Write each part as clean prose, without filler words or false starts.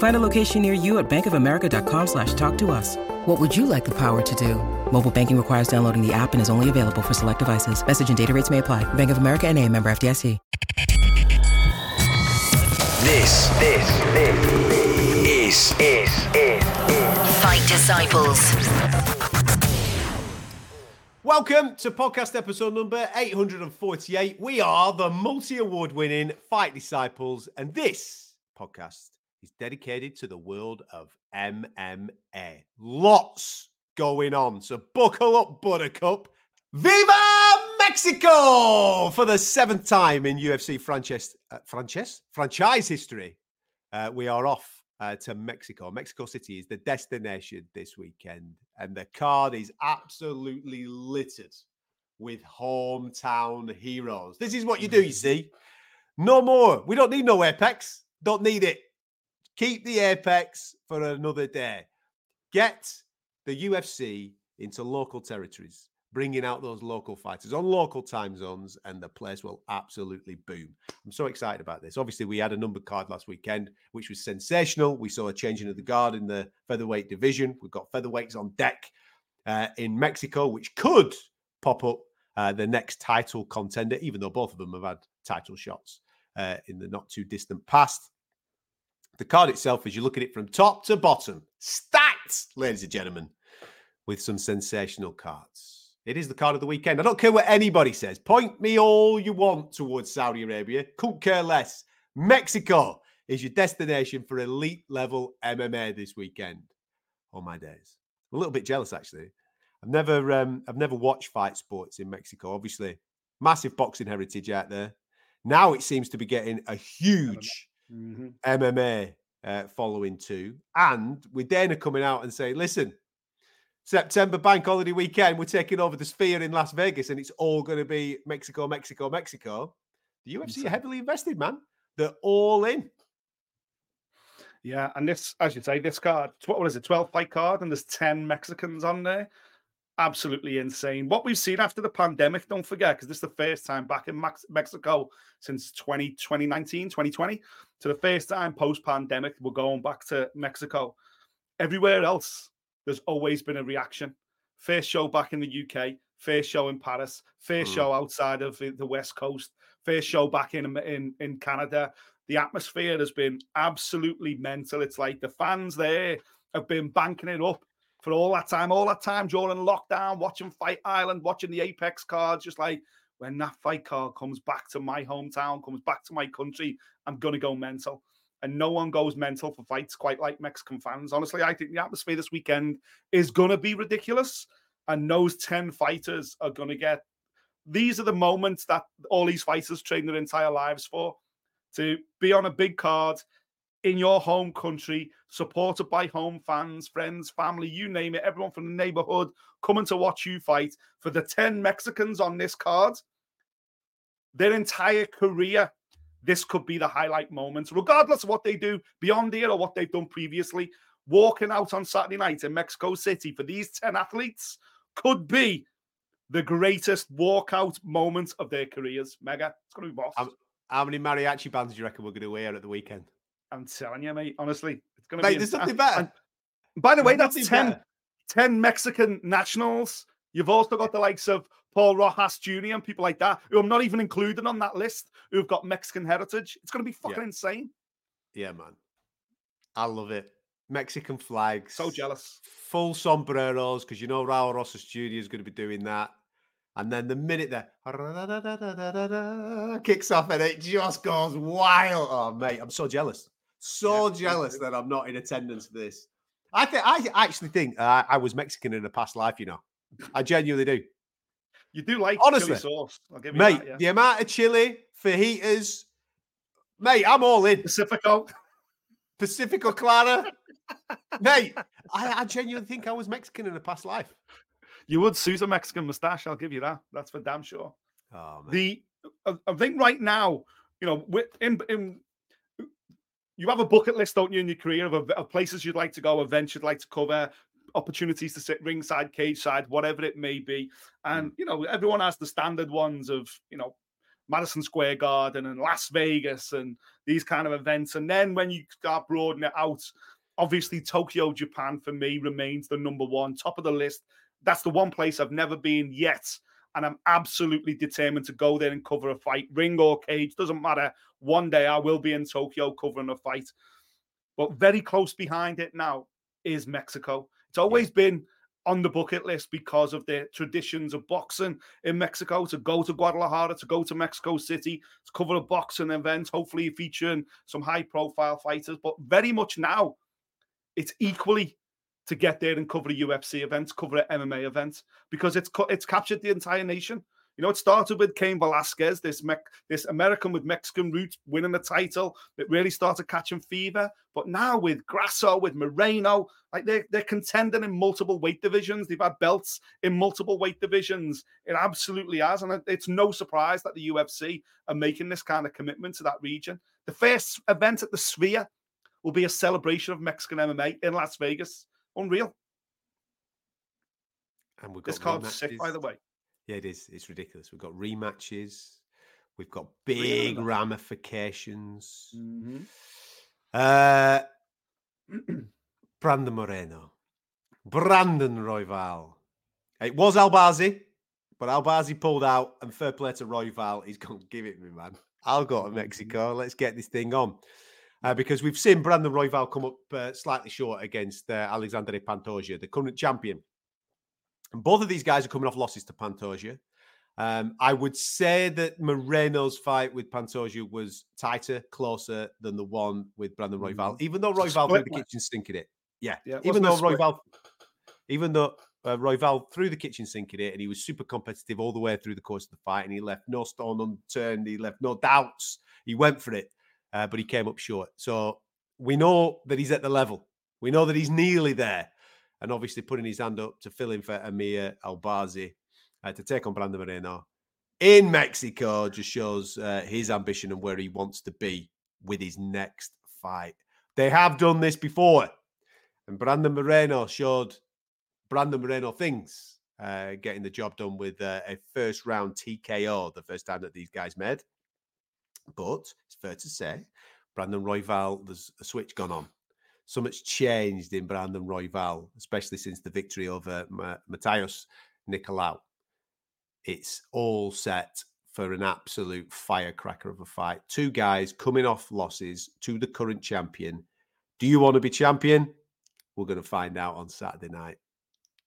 Find a location near you at bankofamerica.com/talktous. What would you like the power to do? Mobile banking requires downloading the app and is only available for select devices. Message and data rates may apply. Bank of America N.A., member FDIC. This is Fight Disciples. Welcome to podcast episode number 848. We are the multi-award winning Fight Disciples, and this podcast is dedicated to the world of MMA. Lots going on, so buckle up, Buttercup. Viva Mexico! For the seventh time in UFC franchise history, we are off to Mexico. Mexico City is the destination this weekend, and the card is absolutely littered with hometown heroes. This is what you do, you see. No more. We don't need no Apex. Don't need it. Keep the Apex for another day. Get the UFC into local territories, bringing out those local fighters on local time zones, and the place will absolutely boom. I'm so excited about this. Obviously, we had a numbered card last weekend, which was sensational. We saw a changing of the guard in the featherweight division. We've got featherweights on deck in Mexico, which could pop up the next title contender, even though both of them have had title shots in the not-too-distant past. The card itself, as you look at it from top to bottom, stacked, ladies and gentlemen, with some sensational cards. It is the card of the weekend. I don't care what anybody says. Point me all you want towards Saudi Arabia. Couldn't care less. Mexico is your destination for elite-level MMA this weekend. Oh, my days. I'm a little bit jealous, actually. I've never watched fight sports in Mexico, obviously. Massive boxing heritage out there. Now it seems to be getting a huge MMA following too. And with Dana coming out and saying, listen, September bank holiday weekend, we're taking over the Sphere in Las Vegas, and it's all going to be Mexico. The UFC are heavily invested, man. They're all in. Yeah, and this, as you say, this card, what is it, 12th fight card, and there's 10 Mexicans on there. Absolutely insane. What we've seen after the pandemic, don't forget, because this is the first time back in Mexico since 2020. So the first time post-pandemic, we're going back to Mexico. Everywhere else, there's always been a reaction. First show back in the UK, first show in Paris, first show outside of the West Coast, first show back in Canada. The atmosphere has been absolutely mental. It's like the fans there have been banking it up for all that time during lockdown, watching Fight Island, watching the Apex cards, just like, when that fight card comes back to my hometown, comes back to my country, I'm going to go mental. And no one goes mental for fights quite like Mexican fans. Honestly, I think the atmosphere this weekend is going to be ridiculous. And those 10 fighters are going to get... These are the moments that all these fighters train their entire lives for. To be on a big card in your home country, supported by home fans, friends, family, you name it, everyone from the neighborhood coming to watch you fight. For the 10 Mexicans on this card, their entire career, this could be the highlight moments, regardless of what they do beyond here or what they've done previously. Walking out on Saturday night in Mexico City for these 10 athletes could be the greatest walkout moment of their careers. Mega, it's going to be boss. How many mariachi bands do you reckon we're going to hear at the weekend? I'm telling you, mate, honestly, it's going to be... There's nothing better. And by the way, that's 10 Mexican nationals. You've also got the likes of Paul Rojas Jr. and people like that, who I'm not even including on that list, who've got Mexican heritage. It's going to be fucking insane. Yeah, man. I love it. Mexican flags. So jealous. Full sombreros, because you know Raul Rosas Jr. is going to be doing that. And then the minute that kicks off and it just goes wild. Oh, mate, I'm so jealous. So jealous that I'm not in attendance for this. I actually think I was Mexican in a past life, you know. I genuinely do. You do like chili sauce. I'll give you mate, that, yeah. The amount of chili, fajitas. Mate, I'm all in. Pacifico Clara. Mate, I genuinely think I was Mexican in a past life. You would suit a Mexican moustache. I'll give you that. That's for damn sure. Oh, man. I think right now, you know, you have a bucket list, don't you, in your career of places you'd like to go, events you'd like to cover, opportunities to sit ringside, cage side, whatever it may be. And, you know, everyone has the standard ones of, you know, Madison Square Garden and Las Vegas and these kind of events. And then when you start broadening it out, obviously Tokyo, Japan, for me, remains the number one, top of the list. That's the one place I've never been yet. And I'm absolutely determined to go there and cover a fight, ring or cage, doesn't matter. One day I will be in Tokyo covering a fight. But very close behind it now is Mexico. It's always been on the bucket list because of the traditions of boxing in Mexico, to go to Guadalajara, to go to Mexico City, to cover a boxing event, hopefully featuring some high-profile fighters. But very much now, it's equally to get there and cover a UFC event, cover an MMA event, because it's captured the entire nation. You know, it started with Cain Velasquez, this American with Mexican roots winning the title. It really started catching fever. But now with Grasso, with Moreno, like they're contending in multiple weight divisions. They've had belts in multiple weight divisions. It absolutely has. And it's no surprise that the UFC are making this kind of commitment to that region. The first event at the Sphere will be a celebration of Mexican MMA in Las Vegas. Unreal. And we've got this card's sick, by the way. Yeah, it is. It's ridiculous. We've got rematches. We've got big ramifications. Mm-hmm. Brandon Moreno. Brandon Royval. It was Albazi, but Albazi pulled out, and fair play to Royval. He's going to give it me, man. I'll go to Mexico. Let's get this thing on. Because we've seen Brandon Royval come up slightly short against Alexandre Pantoja, the current champion. And both of these guys are coming off losses to Pantoja. I would say that Moreno's fight with Pantoja was tighter, closer than the one with Brandon Royval, even though Royval threw the kitchen sink at it. Yeah, even though Royval threw the kitchen sink at it, and he was super competitive all the way through the course of the fight, and he left no stone unturned. He left no doubts. He went for it, but he came up short. So we know that he's at the level. We know that he's nearly there. And obviously putting his hand up to fill in for Amir Albazi to take on Brandon Moreno in Mexico just shows his ambition and where he wants to be with his next fight. They have done this before. And Brandon Moreno showed Brandon Moreno things, getting the job done with a first-round TKO, the first time that these guys met. But it's fair to say, Brandon Royval, there's a switch gone on. So much changed in Brandon Royval, especially since the victory over Matheus Nicolau. It's all set for an absolute firecracker of a fight. Two guys coming off losses to the current champion. Do you want to be champion? We're going to find out on Saturday night.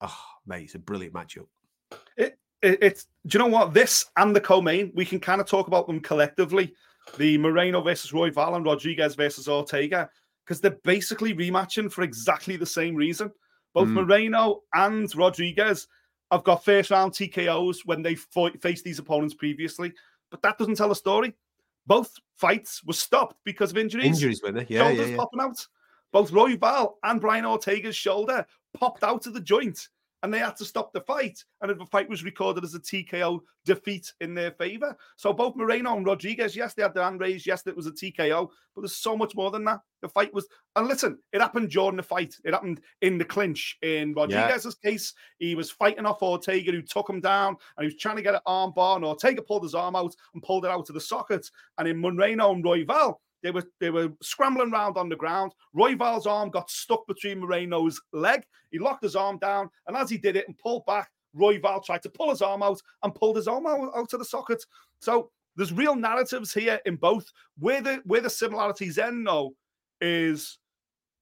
Oh, mate, it's a brilliant matchup. It's do you know what? This and the co-main, we can kind of talk about them collectively. The Moreno versus Royval and Rodriguez versus Ortega. Because they're basically rematching for exactly the same reason. Both Moreno and Rodriguez have got first-round TKOs when they faced these opponents previously. But that doesn't tell a story. Both fights were stopped because of injuries. Injuries, weren't they? Shoulders popping out. Both Royval and Brian Ortega's shoulder popped out of the joint, and they had to stop the fight. And the fight was recorded as a TKO defeat in their favour. So both Moreno and Rodriguez, yes, they had their hand raised. Yes, it was a TKO. But there's so much more than that. The fight was... And listen, it happened during the fight. It happened in the clinch. In Rodriguez's case, he was fighting off Ortega, who took him down, and he was trying to get an arm bar. And Ortega pulled his arm out and pulled it out of the socket. And in Moreno and Royval, They were scrambling around on the ground. Royval's arm got stuck between Moreno's leg. He locked his arm down, and as he did it and pulled back, Royval tried to pull his arm out and pulled his arm out of the socket. So there's real narratives here in both. Where the similarities end, though, is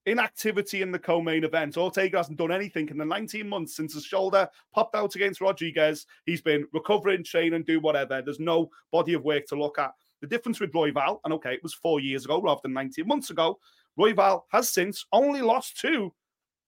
inactivity in the co-main event. Ortega hasn't done anything in the 19 months since his shoulder popped out against Rodriguez. He's been recovering, train, and do whatever. There's no body of work to look at. The difference with Royval, and okay, it was 4 years ago rather than 19 months ago, Royval has since only lost to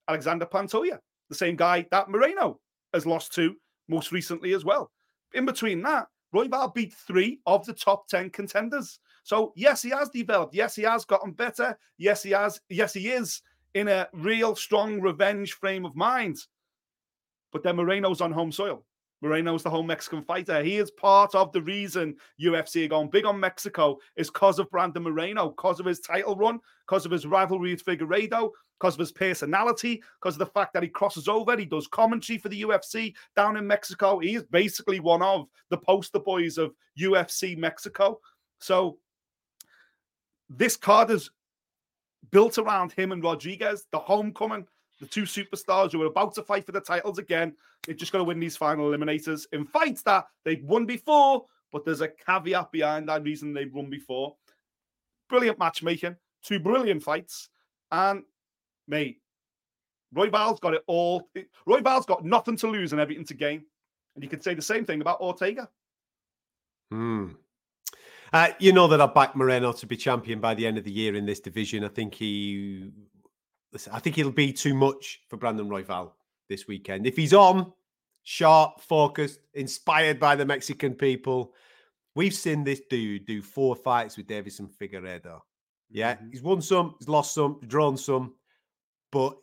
Alexandre Pantoja, the same guy that Moreno has lost to most recently as well. In between that, Royval beat 3 of the top 10 contenders. So, yes, he has developed. Yes, he has gotten better. Yes, he has. Yes, he is in a real strong revenge frame of mind. But then Moreno's on home soil. Moreno's the whole Mexican fighter. He is part of the reason UFC are going big on Mexico is because of Brandon Moreno, because of his title run, because of his rivalry with Figueiredo, because of his personality, because of the fact that he crosses over, he does commentary for the UFC down in Mexico. He is basically one of the poster boys of UFC Mexico. So this card is built around him and Rodriguez, the homecoming, the two superstars who are about to fight for the titles again. They've just got to win these final eliminators in fights that they've won before, but there's a caveat behind that reason they've won before. Brilliant matchmaking, 2 brilliant fights, and mate, Royval's got it all. Royval's got nothing to lose and everything to gain, and you could say the same thing about Ortega. You know that I back Moreno to be champion by the end of the year in this division. I think he'll be too much for Brandon Royval this weekend. If he's on, sharp, focused, inspired by the Mexican people, we've seen this dude do 4 fights with Davison Figueiredo. Yeah, he's won some, he's lost some, drawn some, but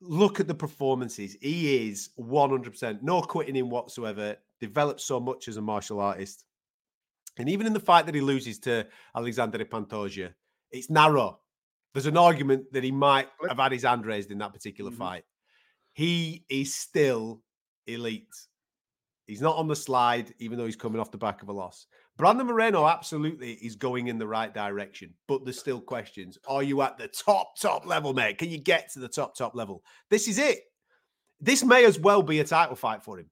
look at the performances. He is 100%, no quitting him whatsoever, developed so much as a martial artist. And even in the fight that he loses to Alexandre Pantoja, it's narrow. There's an argument that he might have had his hand raised in that particular fight. He is still elite. He's not on the slide, even though he's coming off the back of a loss. Brandon Moreno absolutely is going in the right direction, but there's still questions. Are you at the top level, mate? Can you get to the top level? This is it. This may as well be a title fight for him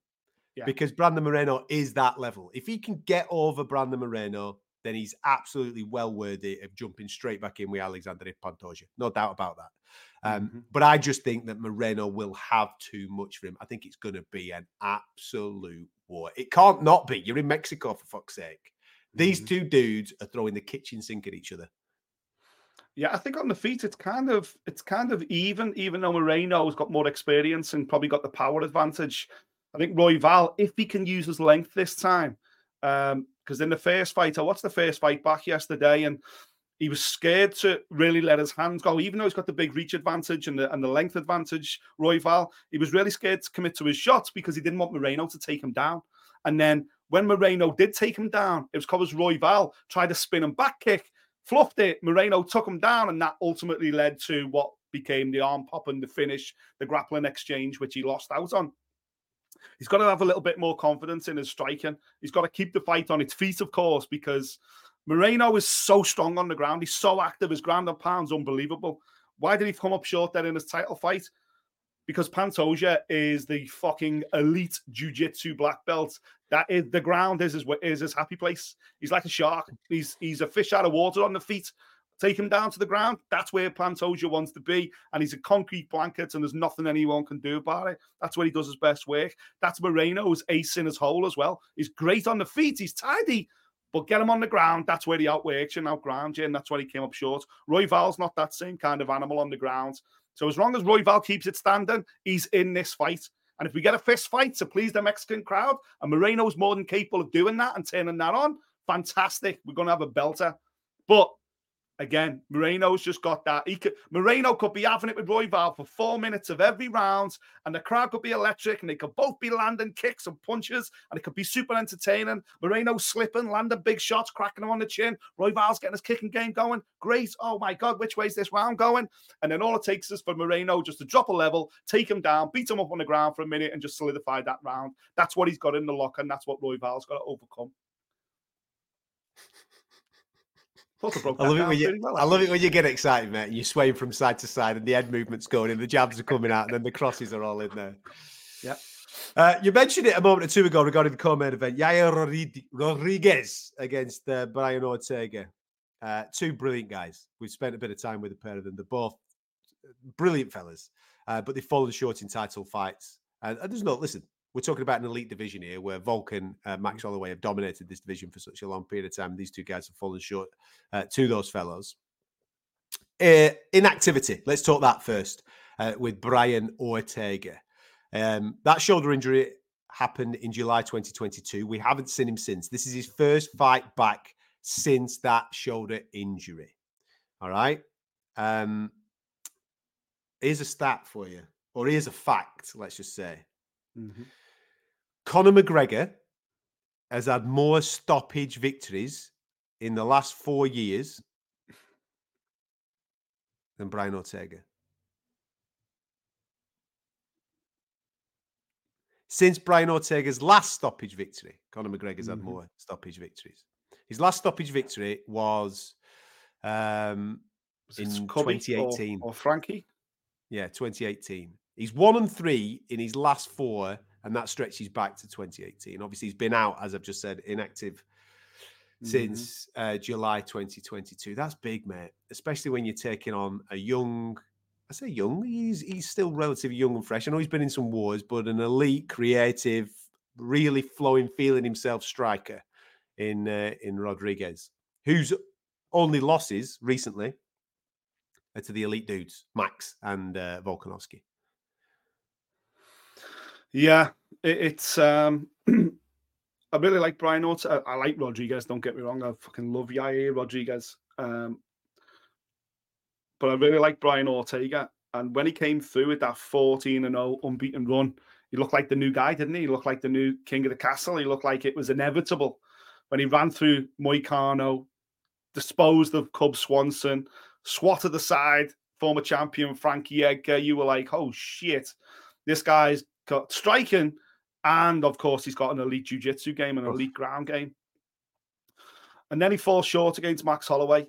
because Brandon Moreno is that level. If he can get over Brandon Moreno, then he's absolutely well worthy of jumping straight back in with Alexandre Pantoja. No doubt about that. But I just think that Moreno will have too much for him. I think it's going to be an absolute war. It can't not be. You're in Mexico, for fuck's sake. These two dudes are throwing the kitchen sink at each other. Yeah, I think on the feet, it's kind of even, even though Moreno's got more experience and probably got the power advantage. I think Royval, if he can use his length this time, because in the first fight, I watched the first fight back yesterday, and he was scared to really let his hands go. Even though he's got the big reach advantage and the length advantage, Royval, he was really scared to commit to his shots because he didn't want Moreno to take him down. And then when Moreno did take him down, it was because Royval tried to spin and back kick, fluffed it, Moreno took him down, and that ultimately led to what became the arm pop and the finish, the grappling exchange, which he lost out on. He's got to have a little bit more confidence in his striking. He's got to keep the fight on its feet, of course, because Moreno is so strong on the ground. He's so active. His ground and pound's unbelievable. Why did he come up short then in his title fight? Because Pantoja is the fucking elite jiu-jitsu black belt. That is, the ground is his happy place. He's like a shark. He's a fish out of water on the feet. Take him down to the ground. That's where Pantoja wants to be. And he's a concrete blanket, and there's nothing anyone can do about it. That's where he does his best work. That's Moreno's ace in his hole as well. He's great on the feet. He's tidy. But get him on the ground. That's where he outworks you and outgrounds you. And that's where he came up short. Royval's not that same kind of animal on the ground. So as long as Royval keeps it standing, he's in this fight. And if we get a fist fight to please the Mexican crowd, and Moreno's more than capable of doing that and turning that on, fantastic. We're going to have a belter. But again, Moreno's just got that. Moreno could be having it with Royval for 4 minutes of every round, and the crowd could be electric, and they could both be landing kicks and punches, and it could be super entertaining. Moreno slipping, landing big shots, cracking him on the chin. Royval's getting his kicking game going. Great. Oh, my God, which way is this round going? And then all it takes is for Moreno just to drop a level, take him down, beat him up on the ground for a minute, and just solidify that round. That's what he's got in the locker, and that's what Royval's got to overcome. I love it when you get excited, mate, and you're swaying from side to side, and the head movement's going in, the jabs are coming out, and then the crosses are all in there. Yeah. You mentioned it a moment or two ago regarding the co-main event. Yair Rodriguez against Brian Ortega. 2 brilliant guys. We've spent a bit of time with the pair of them. They're both Brilliant fellas, but they've fallen short in title fights. And there's no, listen, we're talking about an elite division here where Volk and Max Holloway have dominated this division for such a long period of time. These two guys have fallen short to those fellows. Inactivity. Let's talk that first with Brian Ortega. That shoulder injury happened in July 2022. We haven't seen him since. This is his first fight back since that shoulder injury. All right. Here's a stat for you, or here's a fact, let's just say. Mm-hmm. Conor McGregor has had more stoppage victories in the last 4 years than Brian Ortega. Since Brian Ortega's last stoppage victory, Conor McGregor's had more stoppage victories. His last stoppage victory was in 2018. Or Frankie? Yeah, 2018. He's 1-3 in his last 4, and that stretches back to 2018. Obviously, he's been out, as I've just said, inactive since July 2022. That's big, mate, especially when you're taking on a young... I say young, he's still relatively young and fresh. I know he's been in some wars, but an elite, creative, really flowing, feeling himself striker in Rodriguez, whose only losses recently are to the elite dudes, Max and Volkanovski. Yeah, it's... I really like Brian Ortega. I like Rodriguez, don't get me wrong. I fucking love Yair Rodriguez. But I really like Brian Ortega. And when he came through with that 14-0 unbeaten run, he looked like the new guy, didn't he? He looked like the new king of the castle. He looked like it was inevitable. When he ran through Moicano, disposed of Cub Swanson, swatted aside former champion Frankie Edgar, you were like, oh, shit, this guy's got striking. And, of course, he's got an elite jiu-jitsu game, an elite ground game. And then he falls short against Max Holloway.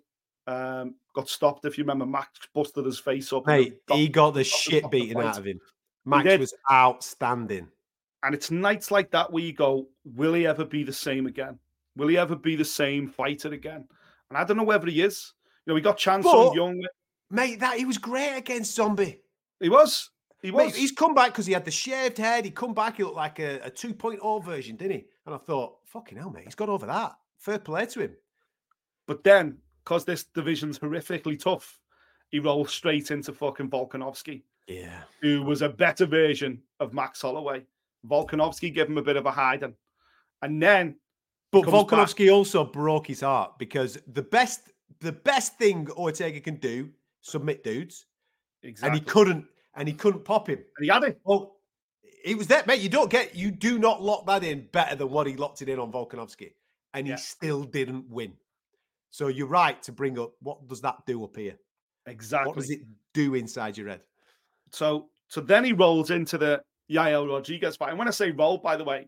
Got stopped. If you remember, Max busted his face up. Hey, he got the shit beaten out of him. Max was outstanding. And it's nights like that where you go, will he ever be the same again? Will he ever be the same fighter again? And I don't know whether he is. You know, he got Chance on Young. Mate, he was great against Zombie. He was. He was. Mate, he's come back because he had the shaved head. He come back, he looked like a 2.0 version, didn't he? And I thought, fucking hell, mate, he's got over that. Fair play to him. But then... because this division's horrifically tough, he rolled straight into fucking Volkanovski, who was a better version of Max Holloway. Volkanovski gave him a bit of a hiding. And then... but Volkanovski also broke his heart, because the best thing Ortega can do, submit dudes. Exactly. And he couldn't pop him. And he had it. Well, he was there, mate. You do not lock that in better than what he locked it in on Volkanovski. And he still didn't win. So you're right to bring up, what does that do up here? Exactly. What does it do inside your head? So then he rolls into the Yael Rodriguez fight. And when I say roll, by the way,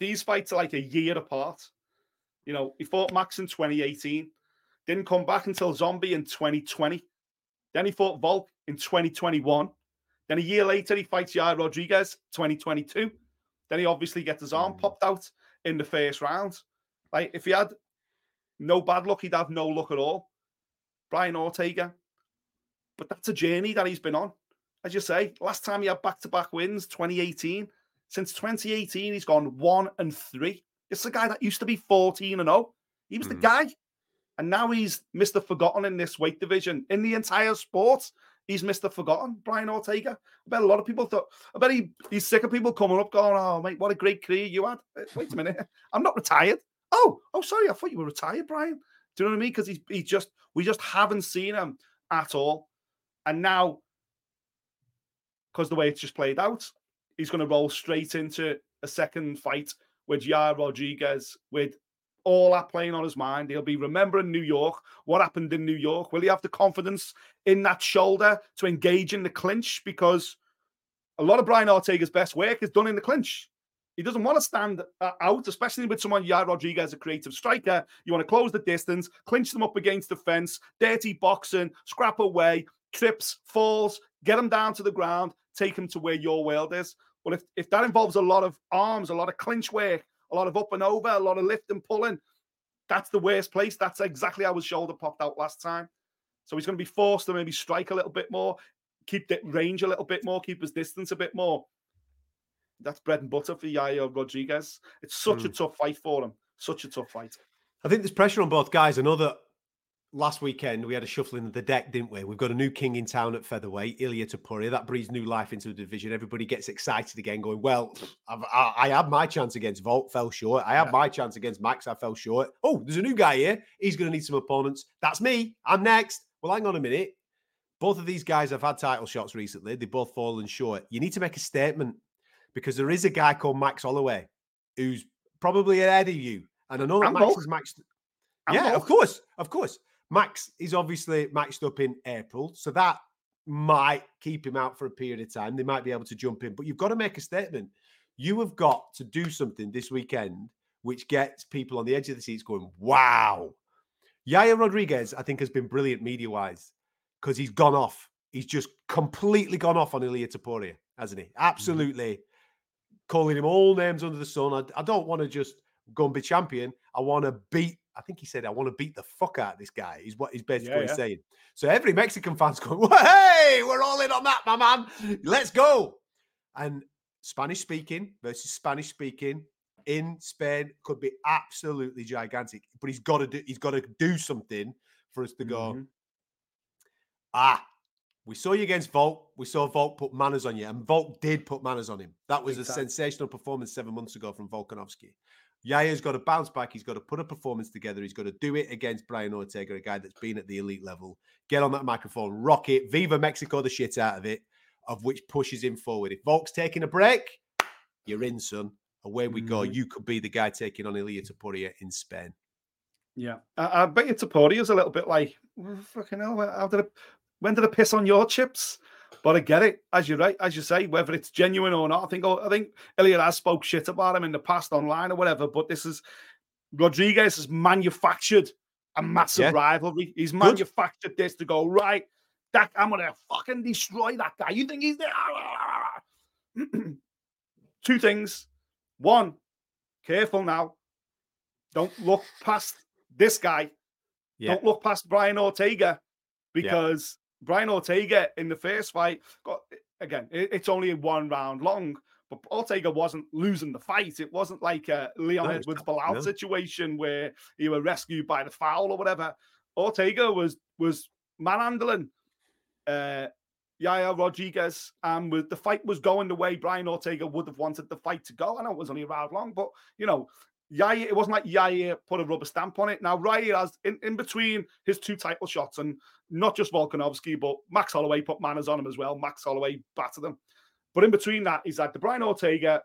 these fights are like a year apart. You know, he fought Max in 2018, didn't come back until Zombie in 2020. Then he fought Volk in 2021. Then a year later, he fights Yair Rodriguez, 2022. Then he obviously gets his arm popped out in the first round. Like, if he had... no bad luck, he'd have no luck at all. Brian Ortega. But that's a journey that he's been on. As you say, last time he had back-to-back wins, 2018. Since 2018, he's gone 1-3. It's the guy that used to be 14-0. He was the guy. And now he's Mr. Forgotten in this weight division. In the entire sport, he's Mr. Forgotten, Brian Ortega. I bet a lot of people thought... I bet he's sick of people coming up going, oh, mate, what a great career you had. Wait a minute. I'm not retired. Oh, sorry, I thought you were retired, Brian. Do you know what I mean? Because we just haven't seen him at all. And now, because the way it's just played out, he's going to roll straight into a second fight with Yair Rodriguez, with all that playing on his mind. He'll be remembering New York, what happened in New York. Will he have the confidence in that shoulder to engage in the clinch? Because a lot of Brian Ortega's best work is done in the clinch. He doesn't want to stand out, especially with someone Yair Rodriguez, a creative striker. You want to close the distance, clinch them up against the fence, dirty boxing, scrap away, trips, falls, get them down to the ground, take them to where your world is. Well, if that involves a lot of arms, a lot of clinch work, a lot of up and over, a lot of lift and pulling, that's the worst place. That's exactly how his shoulder popped out last time. So he's going to be forced to maybe strike a little bit more. keep the range a little bit more, keep his distance a bit more. That's bread and butter for Yair Rodriguez. It's such a tough fight for him. Such a tough fight. I think there's pressure on both guys. I know that last weekend we had a shuffling of the deck, didn't we? We've got a new king in town at featherweight, Ilia Topuria. That breathes new life into the division. Everybody gets excited again, going, well, I had my chance against Volk, fell short. I had my chance against Max, I fell short. Oh, there's a new guy here. He's going to need some opponents. That's me. I'm next. Well, hang on a minute. Both of these guys have had title shots recently. They've both fallen short. You need to make a statement, because there is a guy called Max Holloway who's probably ahead of you. And I know that Max is matched. Max is obviously matched up in April, so that might keep him out for a period of time. They might be able to jump in, but you've got to make a statement. You have got to do something this weekend which gets people on the edge of the seats going, wow. Yair Rodriguez, I think, has been brilliant media-wise, because he's gone off. He's just completely gone off on Ilia Topuria, hasn't he? Absolutely. Calling him all names under the sun. I don't want to just go and be champion. I want to beat. I think he said, I want to beat the fuck out of this guy, is what he's basically saying. So every Mexican fan's going, well, hey, we're all in on that, my man. Let's go. And Spanish-speaking versus Spanish-speaking in Spain could be absolutely gigantic. But he's got to do something for us to go, we saw you against Volk. We saw Volk put manners on you, and Volk did put manners on him. That was a sensational performance 7 months ago from Volkanovski. Yair's got to bounce back. He's got to put a performance together. He's got to do it against Brian Ortega, a guy that's been at the elite level. Get on that microphone, rock it, Viva Mexico the shit out of it, of which pushes him forward. If Volk's taking a break, you're in, son. Away we go. You could be the guy taking on Ilia Topuria in Spain. Yeah. I bet your Topuria's a little bit like, fucking hell, when did I piss on your chips? But I get it, as you say, whether it's genuine or not. I think Ilia has spoke shit about him in the past online or whatever, but this is, Rodriguez has manufactured a massive rivalry. He's manufactured this to go, right, that I'm going to fucking destroy that guy. You think he's there? Two things. One, careful now. Don't look past this guy. Yeah. Don't look past Brian Ortega, because... Yeah. Brian Ortega in the first fight, it's only one round long, but Ortega wasn't losing the fight. It wasn't like a Leon Edwards-Bilal situation where he was rescued by the foul or whatever. Ortega was manhandling Yair Rodriguez, and the fight was going the way Brian Ortega would have wanted the fight to go. I know it was only a round long, but, you know, Yair, it wasn't like Yair put a rubber stamp on it. Now, Yair has, in between his two title shots, and not just Volkanovski, but Max Holloway put manners on him as well. Max Holloway battered him. But in between that, he's had the Brian Ortega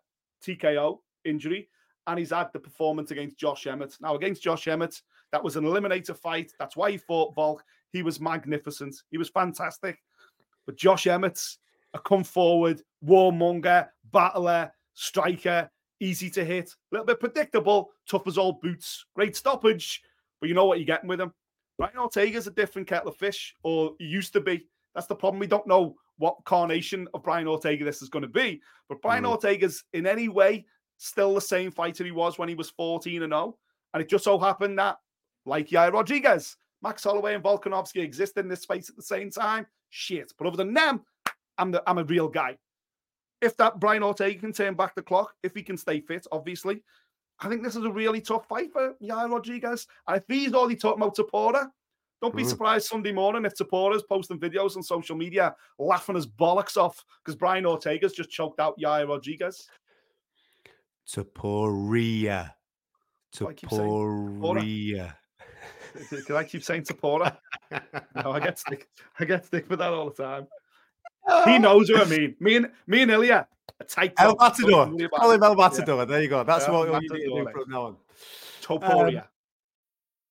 TKO injury, and he's had the performance against Josh Emmett. Now, against Josh Emmett, that was an eliminator fight. That's why he fought Volk. He was magnificent. He was fantastic. But Josh Emmett's a come-forward, warmonger, battler, striker, easy to hit, a little bit predictable, tough as old boots, great stoppage, but you know what you're getting with him. Brian Ortega's a different kettle of fish, or he used to be. That's the problem. We don't know what carnation of Brian Ortega this is going to be, but Brian Ortega's in any way still the same fighter he was when he was 14-0, and it just so happened that, like Yair Rodriguez, Max Holloway and Volkanovski exist in this space at the same time. Shit. But other than them, I'm a real guy. If that Brian Ortega can turn back the clock, if he can stay fit, obviously, I think this is a really tough fight for Yair Rodriguez. And if he's already talking about Topuria, don't be surprised Sunday morning if Topuria's posting videos on social media laughing his bollocks off because Brian Ortega's just choked out Yair Rodriguez. Topuria. Topuria. Can I keep saying Topuria? No, I get stick with that all the time. He knows who I mean. Me and Ilia. El Matador. Call him El Matador. There you go. That's what you need to do from now on. Topuria.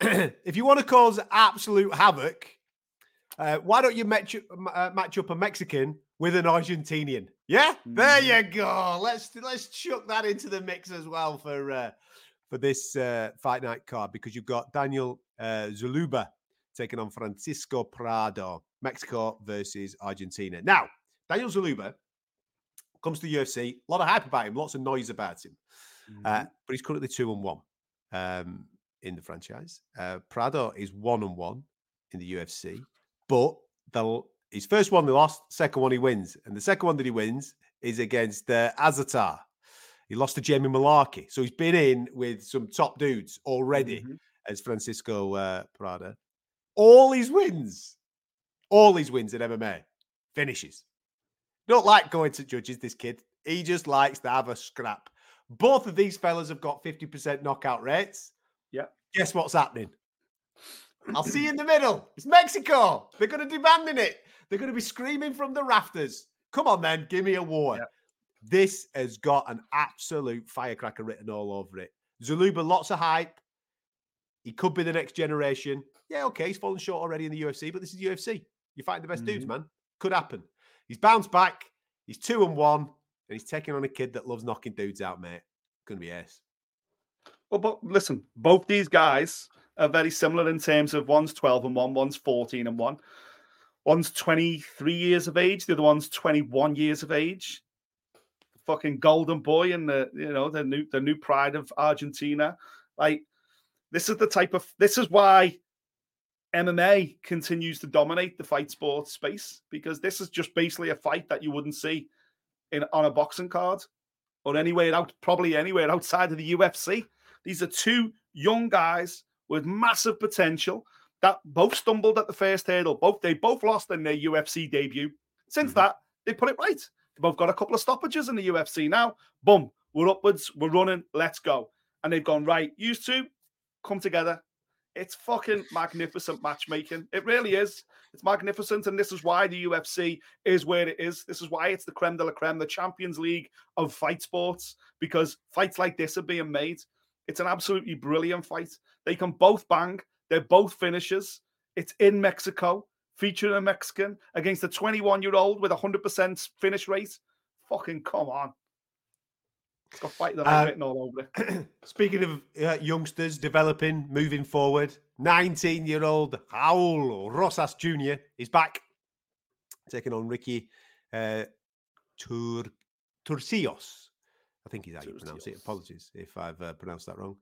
If you want to cause absolute havoc, Why don't you match up a Mexican with an Argentinian? Yeah, there you go. Let's chuck that into the mix as well for this fight night card, because you've got Daniel Zuluba taking on Francisco Prado, Mexico versus Argentina. Now, Daniel Zuluba comes to the UFC, a lot of hype about him, lots of noise about him, but he's currently 2-1 in the franchise. Prado is 1-1 in the UFC, but his first one he lost, second one he wins, and the second one that he wins is against Azatar. He lost to Jamie Malarkey, so he's been in with some top dudes already as Francisco Prado. All his wins in MMA finishes. Don't like going to judges, this kid. He just likes to have a scrap. Both of these fellas have got 50% knockout rates. Yeah. Guess what's happening? I'll see you in the middle. It's Mexico. They're going to demanding it. They're going to be screaming from the rafters. Come on, then. Give me a war. Yeah. This has got an absolute firecracker written all over it. Zuluba, lots of hype. He could be the next generation. Yeah, okay. He's fallen short already in the UFC, but this is UFC. You're fighting the best dudes, man. Could happen. He's bounced back. He's 2-1, and he's taking on a kid that loves knocking dudes out, mate. It's going to be ace. Well, but listen, both these guys are very similar in terms of one's 12-1, one's 14-1. One's 23 years of age. The other one's 21 years of age. The fucking golden boy and the new pride of Argentina. Like, this is why MMA continues to dominate the fight sport space, because this is just basically a fight that you wouldn't see on a boxing card or probably anywhere outside of the UFC. These are two young guys with massive potential that both stumbled at the first hurdle. They both lost in their UFC debut. Since that, they put it right. They both got a couple of stoppages in the UFC now. Boom, we're upwards, we're running, let's go. And they've gone, right, you two, come together. It's fucking magnificent matchmaking. It really is. It's magnificent. And this is why the UFC is where it is. This is why it's the creme de la creme, the Champions League of fight sports, because fights like this are being made. It's an absolutely brilliant fight. They can both bang. They're both finishers. It's in Mexico, featuring a Mexican against a 21-year-old with 100% finish rate. Fucking come on. It's got fight that I've written all over it. Speaking of youngsters developing, moving forward, 19-year-old Raul Rosas Jr. is back, taking on Ricky Turcios. I think he's how you pronounce it. Apologies if I've pronounced that wrong.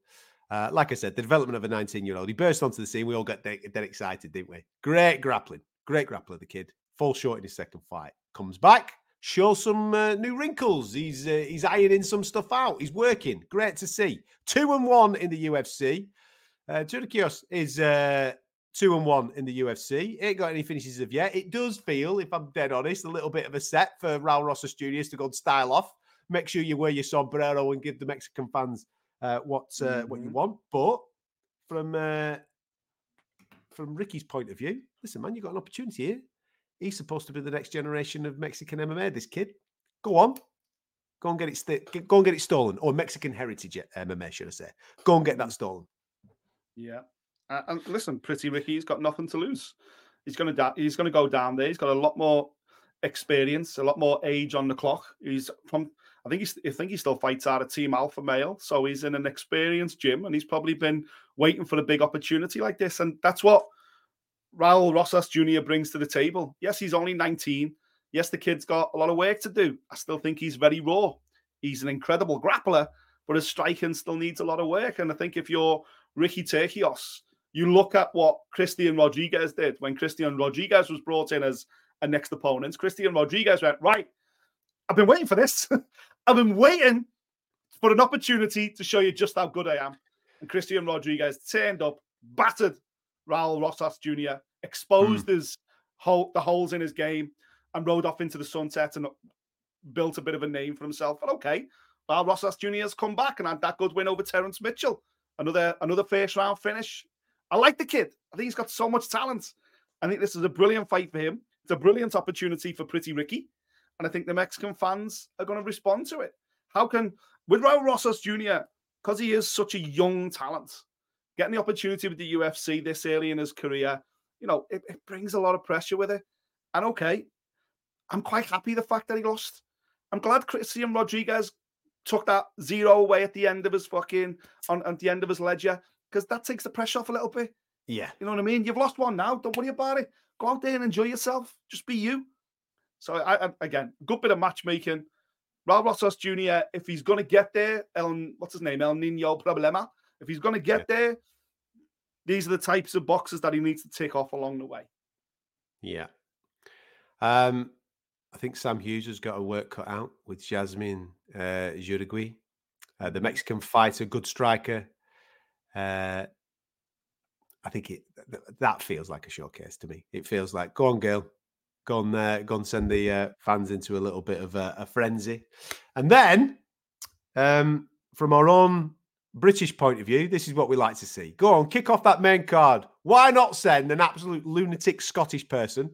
Like I said, the development of a 19-year-old. He burst onto the scene. We all got dead excited, didn't we? Great grappling. Great grappler, the kid. Falls short in his second fight. Comes back. Shows some new wrinkles. He's ironing some stuff out. He's working. Great to see. 2-1 in the UFC. Turcios is 2-1 in the UFC. Ain't got any finishes of yet. It does feel, if I'm dead honest, a little bit of a set for Raul Rosas Jr. to go and style off. Make sure you wear your sombrero and give the Mexican fans what you want. But from Ricky's point of view, listen, man, you've got an opportunity here. He's supposed to be the next generation of Mexican MMA, this kid. Go and get it go and get it stolen. Or Mexican heritage MMA, should I say. Go and get that stolen. Yeah. And listen, Pretty Ricky's got nothing to lose. He's going to go down there. He's got a lot more experience, a lot more age on the clock. He's from... I think he still fights out of Team Alpha Male, so he's in an experienced gym, and he's probably been waiting for a big opportunity like this, and that's what Raul Rosas Jr. brings to the table. Yes, he's only 19. Yes, the kid's got a lot of work to do. I still think he's very raw. He's an incredible grappler, but his striking still needs a lot of work, and I think if you're Ricky Turcios, you look at what Christian Rodriguez did when Christian Rodriguez was brought in as a next opponent. Christian Rodriguez went, right, I've been waiting for this. I've been waiting for an opportunity to show you just how good I am. And Christian Rodriguez turned up, battered Raul Rosas Jr., exposed the holes in his game, and rode off into the sunset and built a bit of a name for himself. But okay, Raul Rosas Jr. has come back and had that good win over Terence Mitchell. Another first-round finish. I like the kid. I think he's got so much talent. I think this is a brilliant fight for him. It's a brilliant opportunity for Pretty Ricky. And I think the Mexican fans are going to respond to it. With Raul Rosas Jr., because he is such a young talent, getting the opportunity with the UFC this early in his career, you know, it brings a lot of pressure with it. And okay, I'm quite happy the fact that he lost. I'm glad Christian Rodriguez took that zero away at the end of his at the end of his ledger, because that takes the pressure off a little bit. Yeah. You know what I mean? You've lost one now. Don't worry about it. Go out there and enjoy yourself. Just be you. So, again, good bit of matchmaking. Raul Rosas Jr., if he's going to get there, El Nino Problema, if he's going to get there, these are the types of boxes that he needs to tick off along the way. Yeah. I think Sam Hughes has got a work cut out with Jasmine Jurigui. The Mexican fighter, good striker. I think that feels like a showcase to me. It feels like, go on, girl. Go on there. Go and send the fans into a little bit of a frenzy. And then, from our own British point of view, this is what we like to see. Go on, kick off that main card. Why not send an absolute lunatic Scottish person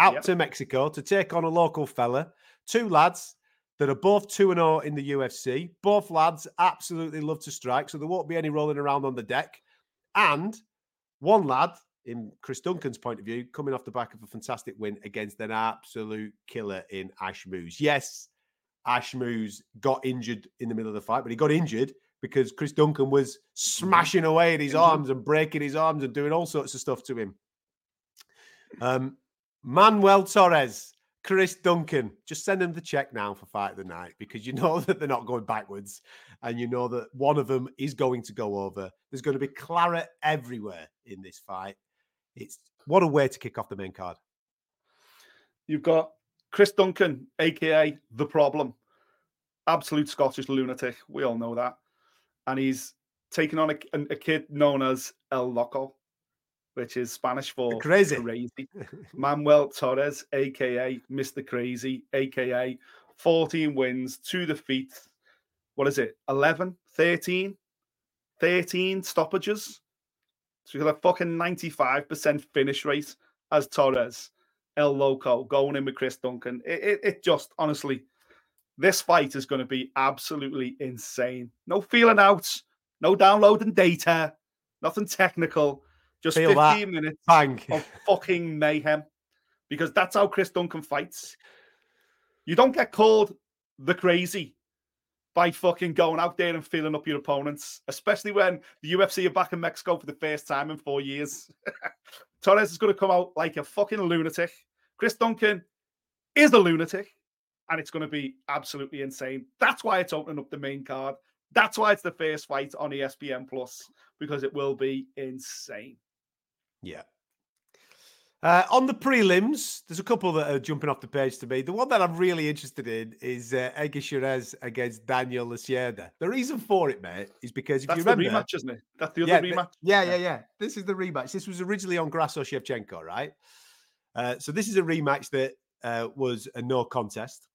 out to Mexico to take on a local fella? Two lads that are both 2-0 in the UFC. Both lads absolutely love to strike, so there won't be any rolling around on the deck. And one lad, in Chris Duncan's point of view, coming off the back of a fantastic win against an absolute killer in Ash Moose. Yes, Ash Moose got injured in the middle of the fight, but he got injured because Chris Duncan was smashing away at his arms and breaking his arms and doing all sorts of stuff to him. Manuel Torres, Chris Duncan, just send them the check now for Fight of the Night, because you know that they're not going backwards and you know that one of them is going to go over. There's going to be claret everywhere in this fight. It's what a way to kick off the main card. You've got Chris Duncan, a.k.a. The Problem. Absolute Scottish lunatic. We all know that. And he's taking on a kid known as El Loco, which is Spanish for crazy. Manuel Torres, a.k.a. Mr. Crazy, a.k.a. 14 wins, 2 defeats. What is it? 13 stoppages. So he's got a fucking 95% finish rate as Torres, El Loco, going in with Chris Duncan. It just, honestly, this fight is going to be absolutely insane. No feeling out, no downloading data, nothing technical. Just feel 15 minutes of fucking mayhem, because that's how Chris Duncan fights. You don't get called the crazy by fucking going out there and feeling up your opponents, especially when the UFC are back in Mexico for the first time in 4 years. Torres is going to come out like a fucking lunatic. Chris Duncan is a lunatic, and it's going to be absolutely insane. That's why it's opening up the main card. That's why it's the first fight on ESPN+, because it will be insane. Yeah. On the prelims, there's a couple that are jumping off the page to me. The one that I'm really interested in is Edgar Shirez against Daniel Lacerda. The reason for it, mate, is because that's you remember... That's the rematch, isn't it? That's the other rematch. Yeah. This is the rematch. This was originally on Grasso Shevchenko, right? So this is a rematch that was a no contest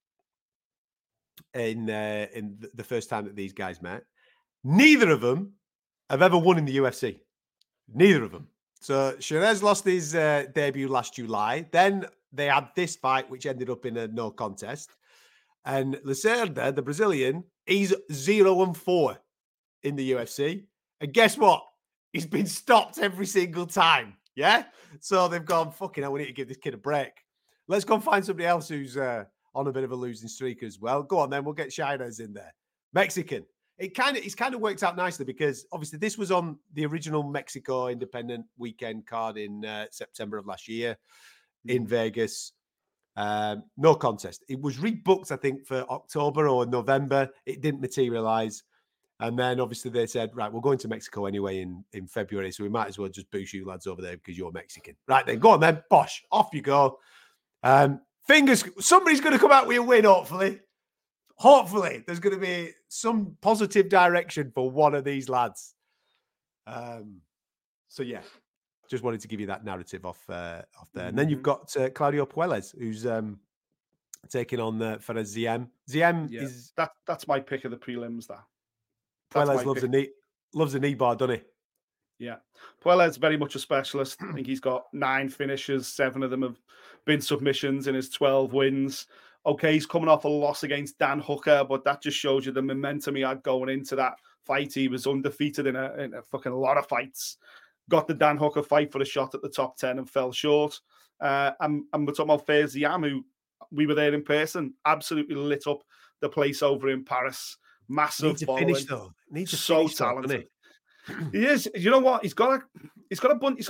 in the first time that these guys met. Neither of them have ever won in the UFC. Neither of them. So Shirez lost his debut last July. Then they had this fight, which ended up in a no contest. And Lacerda, the Brazilian, he's 0-4 in the UFC. And guess what? He's been stopped every single time. Yeah? So they've gone, fucking hell, we need to give this kid a break. Let's go and find somebody else who's on a bit of a losing streak as well. Go on then, we'll get Shirez in there. Mexican. It's kind of worked out nicely, because obviously this was on the original Mexico Independent Weekend card in September of last year in Vegas. No contest. It was rebooked, I think, for October or November. It didn't materialize. And then obviously they said, right, we're going to Mexico anyway in February, so we might as well just boost you lads over there because you're Mexican. Right then, go on then, bosh, off you go. Somebody's going to come out with a win, hopefully. Hopefully, there's going to be some positive direction for one of these lads. So, yeah, just wanted to give you that narrative off there. And then you've got Claudio Puelles, who's taking on Farès Ziam. Is... That's my pick of the prelims, that. Puelles loves a knee bar, doesn't he? Yeah. Puelles, very much a specialist. I think he's got 9 finishes. 7 of them have been submissions in his 12 wins. Okay, he's coming off a loss against Dan Hooker, but that just shows you the momentum he had going into that fight. He was undefeated in a fucking lot of fights. got the Dan Hooker fight for a shot at the top 10 and fell short. And we're talking about Farès Ziam, who we were there in person, absolutely lit up the place over in Paris. Massive following. Finish, though. So finish, talented. Though, he is. You know what? He's got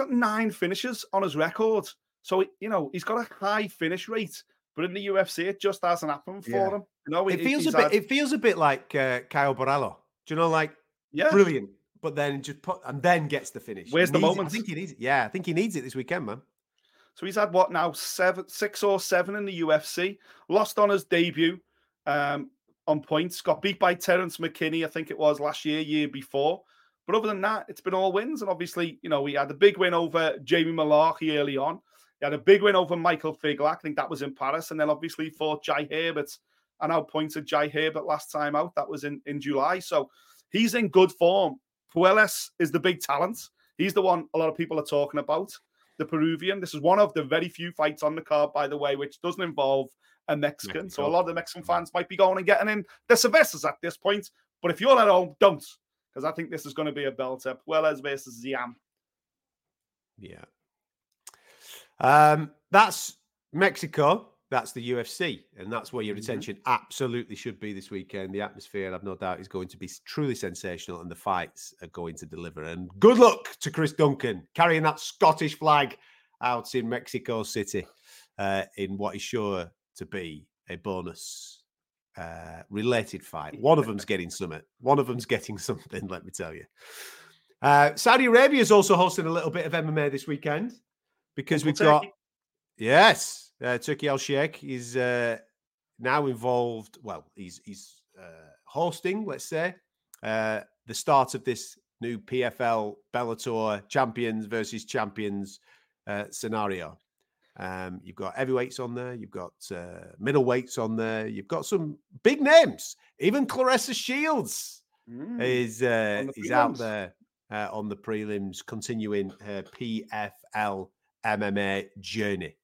9 finishes on his record. So, you know, he's got a high finish rate. But in the UFC, it just hasn't happened for him. You know, it feels a bit like Kyle Borralho. Do you know, like, brilliant, but then just put and then gets the finish. Where's the moment? I think he needs it. Yeah, I think he needs it this weekend, man. So he's had what now, 6 or 7 in the UFC. Lost on his debut on points. Got beat by Terence McKinney, I think it was last year, year before. But other than that, it's been all wins. And obviously, you know, he had a big win over Jamie Malarkey early on. He had a big win over Michael Figlak. I think that was in Paris. And then obviously fought Jai Herbert. And outpointed Jai Herbert last time out. That was in July. So he's in good form. Puelles is the big talent. He's the one a lot of people are talking about. The Peruvian. This is one of the very few fights on the card, by the way, which doesn't involve a Mexican. So a lot of the Mexican fans might be going and getting in their cervezas at this point. But if you're at home, don't. Because I think this is going to be a belter. Puelles versus Ziam. Yeah. That's Mexico. That's the UFC. And that's where your attention absolutely should be this weekend. The atmosphere, I've no doubt, is going to be truly sensational. And the fights are going to deliver. And good luck to Chris Duncan carrying that Scottish flag out in Mexico City in what is sure to be a bonus related fight. One of them's getting something. One of them's getting something, let me tell you. Saudi Arabia is also hosting a little bit of MMA this weekend. Because we've got... Yes. Turki Al-Sheikh is now involved. Well, he's hosting, let's say, the start of this new PFL Bellator champions versus champions scenario. You've got heavyweights on there. You've got middleweights on there. You've got some big names. Even Clarissa Shields is out there on the prelims, continuing her PFL MMA journey.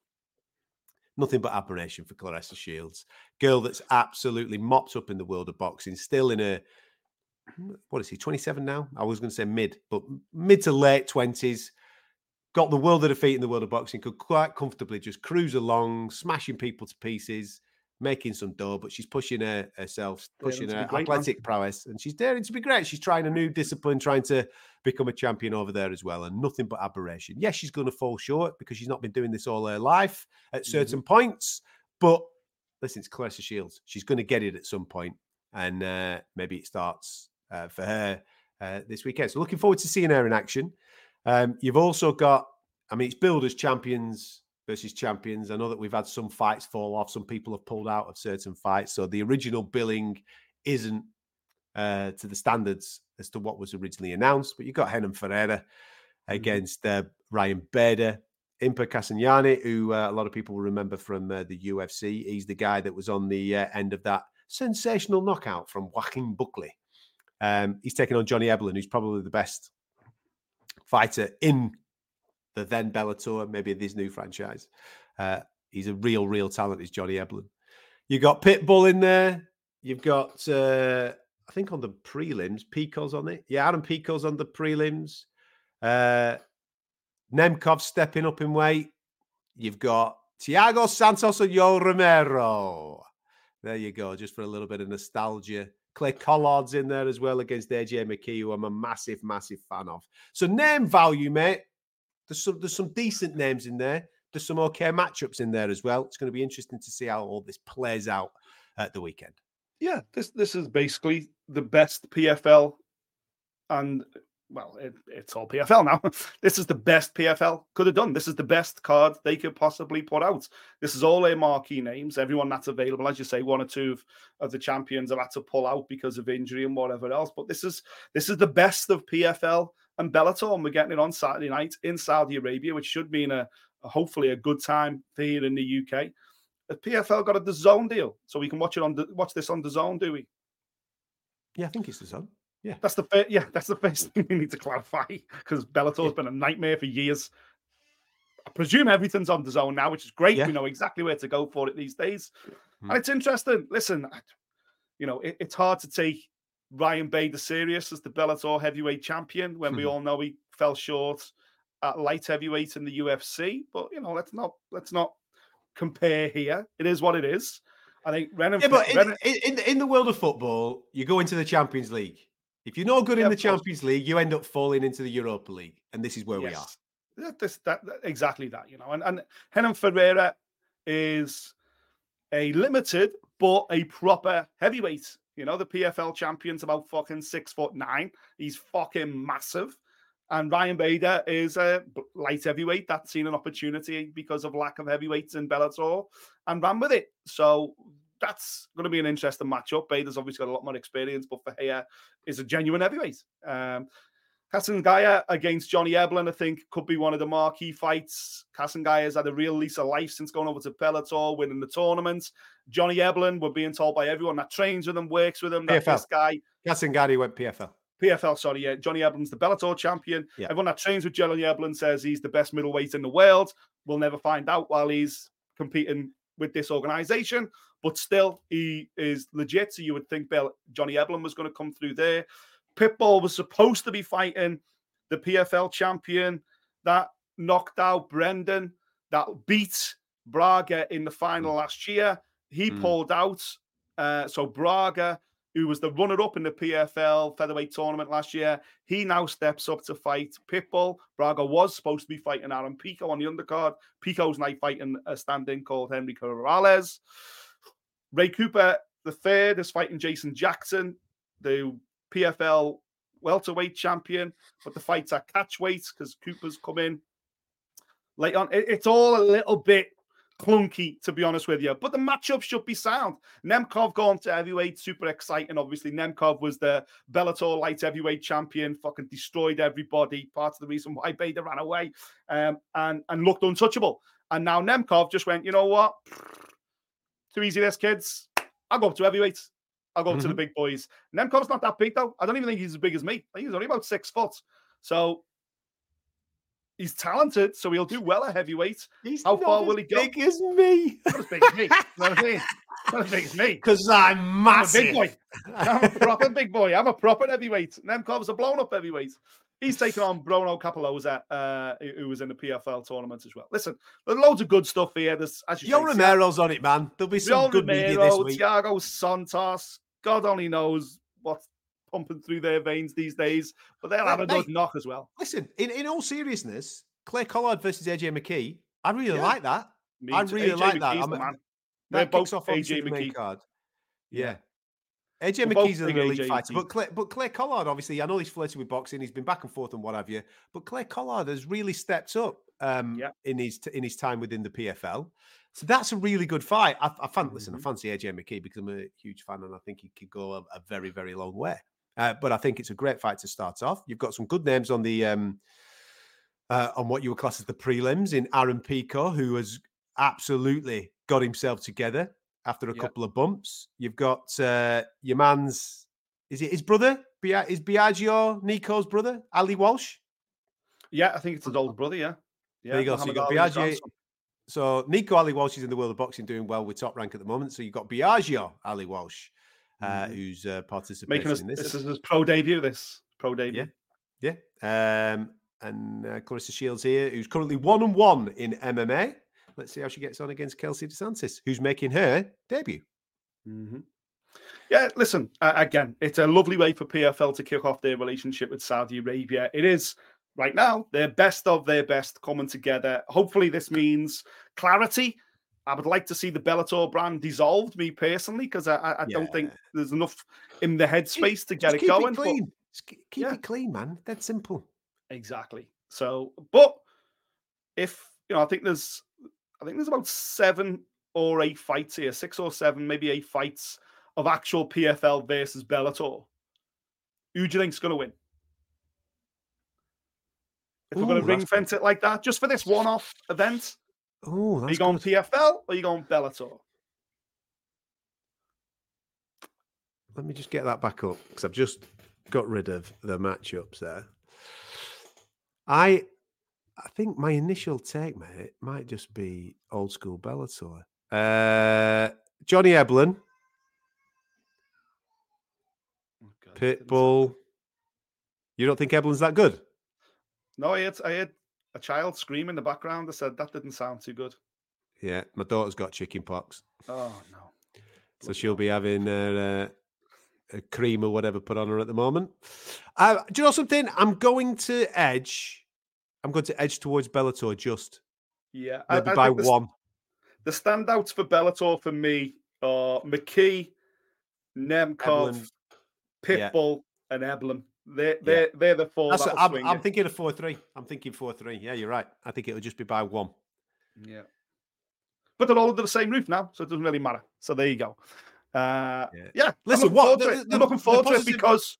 Nothing but admiration for Clarissa Shields, girl that's absolutely mopped up in the world of boxing, still in her, what is she, 27 now? I was going to say mid to late 20s, got the world at her feet in the world of boxing, could quite comfortably just cruise along, smashing people to pieces, making some dough, but she's pushing herself, pushing her athletic prowess, and she's daring to be great. She's trying a new discipline, trying to become a champion over there as well, and nothing but admiration. Yes, she's going to fall short because she's not been doing this all her life at certain points, but listen, it's Clarissa Shields. She's going to get it at some point, and maybe it starts for her this weekend. So looking forward to seeing her in action. You've also got, I mean, it's billed as champions versus champions. I know that we've had some fights fall off. Some people have pulled out of certain fights. So the original billing isn't to the standards as to what was originally announced. But you've got Henan Ferreira against Ryan Bader. Impa Kasanganay, who a lot of people will remember from the UFC. He's the guy that was on the end of that sensational knockout from Joaquin Buckley. He's taking on Johnny Eblen, who's probably the best fighter in the then Bellator, maybe this new franchise. He's a real, real talent, is Johnny Eblen. You've got Pitbull in there. You've got, I think on the prelims, Pico's on it. Yeah, Aaron Pico's on the prelims. Nemkov stepping up in weight. You've got Thiago Santos and Yo Romero. There you go, just for a little bit of nostalgia. Clay Collard's in there as well against AJ McKee, who I'm a massive, massive fan of. So name value, mate. There's some decent names in there. There's some okay matchups in there as well. It's going to be interesting to see how all this plays out at the weekend. Yeah, this is basically the best PFL, and well, it's all PFL now. This is the best PFL could have done. This is the best card they could possibly put out. This is all their marquee names. Everyone that's available, as you say, 1 or 2 of the champions have had to pull out because of injury and whatever else. But this is the best of PFL. And Bellator, and we're getting it on Saturday night in Saudi Arabia, which should mean hopefully a good time here in the UK. The PFL got a DAZN deal, so we can watch this on DAZN, do we? Yeah, I think it's DAZN. Yeah, that's the first thing we need to clarify, because Bellator's been a nightmare for years. I presume everything's on DAZN now, which is great. Yeah. We know exactly where to go for it these days, and it's interesting. Listen, you know, it's hard to take Ryan Bader serious as the Bellator heavyweight champion when we all know he fell short at light heavyweight in the UFC. But, you know, let's not compare here. It is what it is. I think Renan... Yeah, but in the world of football, you go into the Champions League. If you're not good in the Champions League, you end up falling into the Europa League. And this is where we are. Exactly that, you know. And Renan Ferreira is a limited but a proper heavyweight. You know, the PFL champion's about fucking 6'9". He's fucking massive. And Ryan Bader is a light heavyweight. That's seen an opportunity because of lack of heavyweights in Bellator and ran with it. So that's going to be an interesting matchup. Bader's obviously got a lot more experience, but Ferreira is a genuine heavyweight. Kasanganay against Johnny Eblen, I think, could be one of the marquee fights. Kasanganay has had a real lease of life since going over to Bellator, winning the tournament. Johnny Eblen, we're being told by everyone that trains with him, works with him. That this guy, Kasanganay went PFL. PFL, sorry, yeah. Johnny Eblen's the Bellator champion. Yeah. Everyone that trains with Johnny Eblen says he's the best middleweight in the world. We'll never find out while he's competing with this organization. But still, he is legit. So you would think Johnny Eblen was going to come through there. Pitbull was supposed to be fighting the PFL champion that knocked out Brendan, that beat Braga in the final last year. He pulled out. So Braga, who was the runner-up in the PFL featherweight tournament last year, he now steps up to fight Pitbull. Braga was supposed to be fighting Aaron Pico on the undercard. Pico's now fighting a stand-in called Henry Corrales. Ray Cooper III is fighting Jason Jackson, the PFL welterweight champion, but the fight's at catchweight because Cooper's come in late on. It's all a little bit clunky, to be honest with you, but the matchup should be sound. Nemkov going to heavyweight, super exciting. Obviously, Nemkov was the Bellator light heavyweight champion, fucking destroyed everybody. Part of the reason why Bader ran away and looked untouchable. And now Nemkov just went, you know what? Too easy, this kids. I'll go up to heavyweight. I'll go to the big boys. Nemkov's not that big, though. I don't even think he's as big as me. I think he's only about 6 foot. So he's talented, so he'll do well at heavyweight. He's How far will he go? Big as me. Not as big as me. You know what I mean? Not as big as me. Because I'm massive. I'm a big boy. I'm a proper big boy. I'm a proper heavyweight. Nemkov's a blown-up heavyweight. He's taking on Bruno Capoloza, who was in the PFL tournament as well. Listen, there's loads of good stuff here. Yo Romero's on it, man. There'll be some good media this week. Thiago Santos. God only knows what's pumping through their veins these days, but they'll have a good knock as well. Listen, in all seriousness, Clay Collard versus AJ McKee, I really like that. I really like that. They're both off AJ McKee card. Yeah. AJ McKee's an elite fighter, but Clay Collard, obviously, I know he's flirting with boxing, he's been back and forth and what have you, but Clay Collard has really stepped up in his time within the PFL. So that's a really good fight. I fancy AJ McKee because I'm a huge fan and I think he could go a very, very long way. But I think it's a great fight to start off. You've got some good names on the on what you would class as the prelims in Aaron Pico, who has absolutely got himself together after a couple of bumps. You've got your man's, is it his brother? Is Biagio Nico's brother, Ali Walsh? Yeah, I think it's his old brother, yeah. There you go. So you've got Biagio. So Nico Ali Walsh is in the world of boxing doing well with Top Rank at the moment. So you've got Biagio Ali Walsh, who's participating in this. This is his pro debut, Yeah. And Clarissa Shields here, who's currently 1-1 in MMA. Let's see how she gets on against Kelsey DeSantis, who's making her debut. Mm-hmm. Yeah, listen, again, it's a lovely way for PFL to kick off their relationship with Saudi Arabia. It is, right now, their best of their best coming together. Hopefully this means clarity. I would like to see the Bellator brand dissolved, me personally, because I don't think there's enough in the headspace to get it going. Keep it clean. Keep it clean, man. That's simple. Exactly. So, but if, you know, I think there's about 7 or 8 fights here, 6 or 7, maybe 8 fights of actual PFL versus Bellator. Who do you think's going to win? If we're going to ring fence it like that, just for this one-off event, are you going PFL or are you going Bellator? Let me just get that back up because I've just got rid of the matchups there. I think my initial take, mate, might just be old school Bellator. Johnny Eblen, Pitbull. You don't think Eblen's that good? No, I had a child scream in the background. I said, that didn't sound too good. Yeah, my daughter's got chicken pox. Oh, no. So she'll be having a cream or whatever put on her at the moment. Do you know something? I'm going to edge towards Bellator just. Yeah. Maybe I by one. The standouts for Bellator for me are McKee, Nemkov, Pitbull, and Eblen. They're the four. I'm thinking of 4-3. I'm thinking 4-3. Yeah, you're right. I think it'll just be by one. Yeah. But they're all under the same roof now, so it doesn't really matter. So there you go. Yeah. Listen, I'm looking forward to it because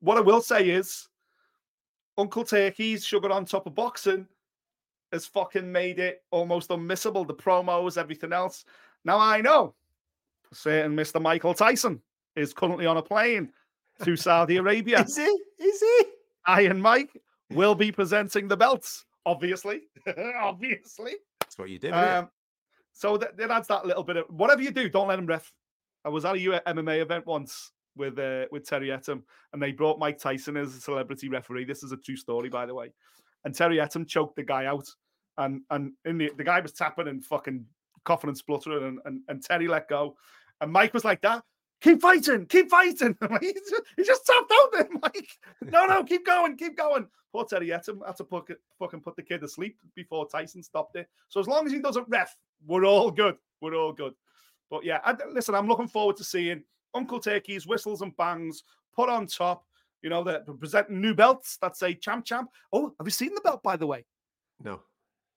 what I will say is Uncle Turkey's sugar on top of boxing has fucking made it almost unmissable. The promos, everything else. Now I know a certain Mr. Michael Tyson is currently on a plane to Saudi Arabia. Is he? I and Mike will be presenting the belts, obviously. Obviously. That's what you did. So that adds that little bit of whatever you do, don't let him ref. I was at a MMA event once with Terry Etam, and they brought Mike Tyson as a celebrity referee. This is a true story, by the way. And Terry Etam choked the guy out, and in the guy was tapping and fucking coughing and spluttering, and Terry let go, and Mike was like that. Keep fighting. He just tapped out there, Mike. No, keep going. Poor Terry Etam had to fucking put the kid to sleep before Tyson stopped it. So as long as he doesn't ref, we're all good. But yeah, listen, I'm looking forward to seeing Uncle Turkey's whistles and bangs put on top. You know, they're presenting new belts that say champ. Oh, have you seen the belt, by the way? No.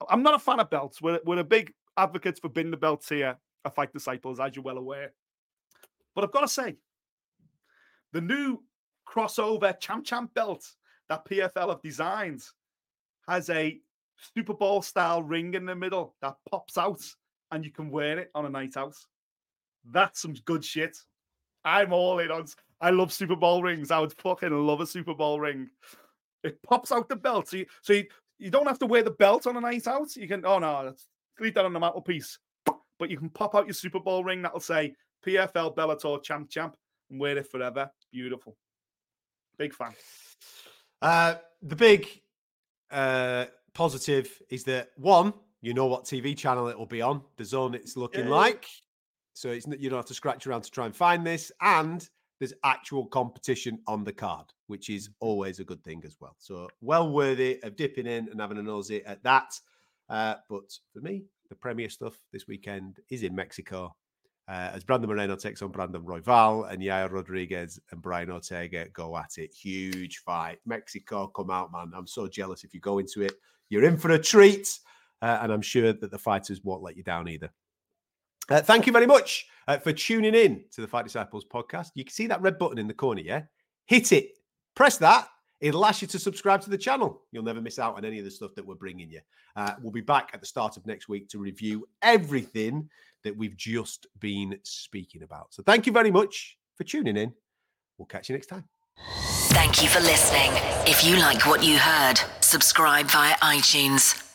I'm not a fan of belts. We're a big advocates for bin the belts here at Fight Disciples, as you're well aware. But I've got to say, the new crossover champ belt that PFL have designed has a Super Bowl style ring in the middle that pops out and you can wear it on a night out. That's some good shit. I'm all in on. I love Super Bowl rings. I would fucking love a Super Bowl ring. It pops out the belt. So you don't have to wear the belt on a night out. You can, leave that on the mantelpiece. But you can pop out your Super Bowl ring that'll say, PFL Bellator champ and wear it forever. Beautiful. Big fan. The big positive is that one, you know what TV channel it will be on, the zone it's looking like. So it's you don't have to scratch around to try and find this. And there's actual competition on the card, which is always a good thing as well. So well worthy of dipping in and having a nosy at that. But for me, the premier stuff this weekend is in Mexico. As Brandon Moreno takes on Brandon Royval and Yair Rodriguez and Brian Ortega go at it. Huge fight. Mexico, come out, man. I'm so jealous if you go into it. You're in for a treat. And I'm sure that the fighters won't let you down either. Thank you very much for tuning in to the Fight Disciples podcast. You can see that red button in the corner, yeah? Hit it. Press that. It'll ask you to subscribe to the channel. You'll never miss out on any of the stuff that we're bringing you. We'll be back at the start of next week to review everything that we've just been speaking about. So thank you very much for tuning in. We'll catch you next time. Thank you for listening. If you like what you heard, subscribe via iTunes.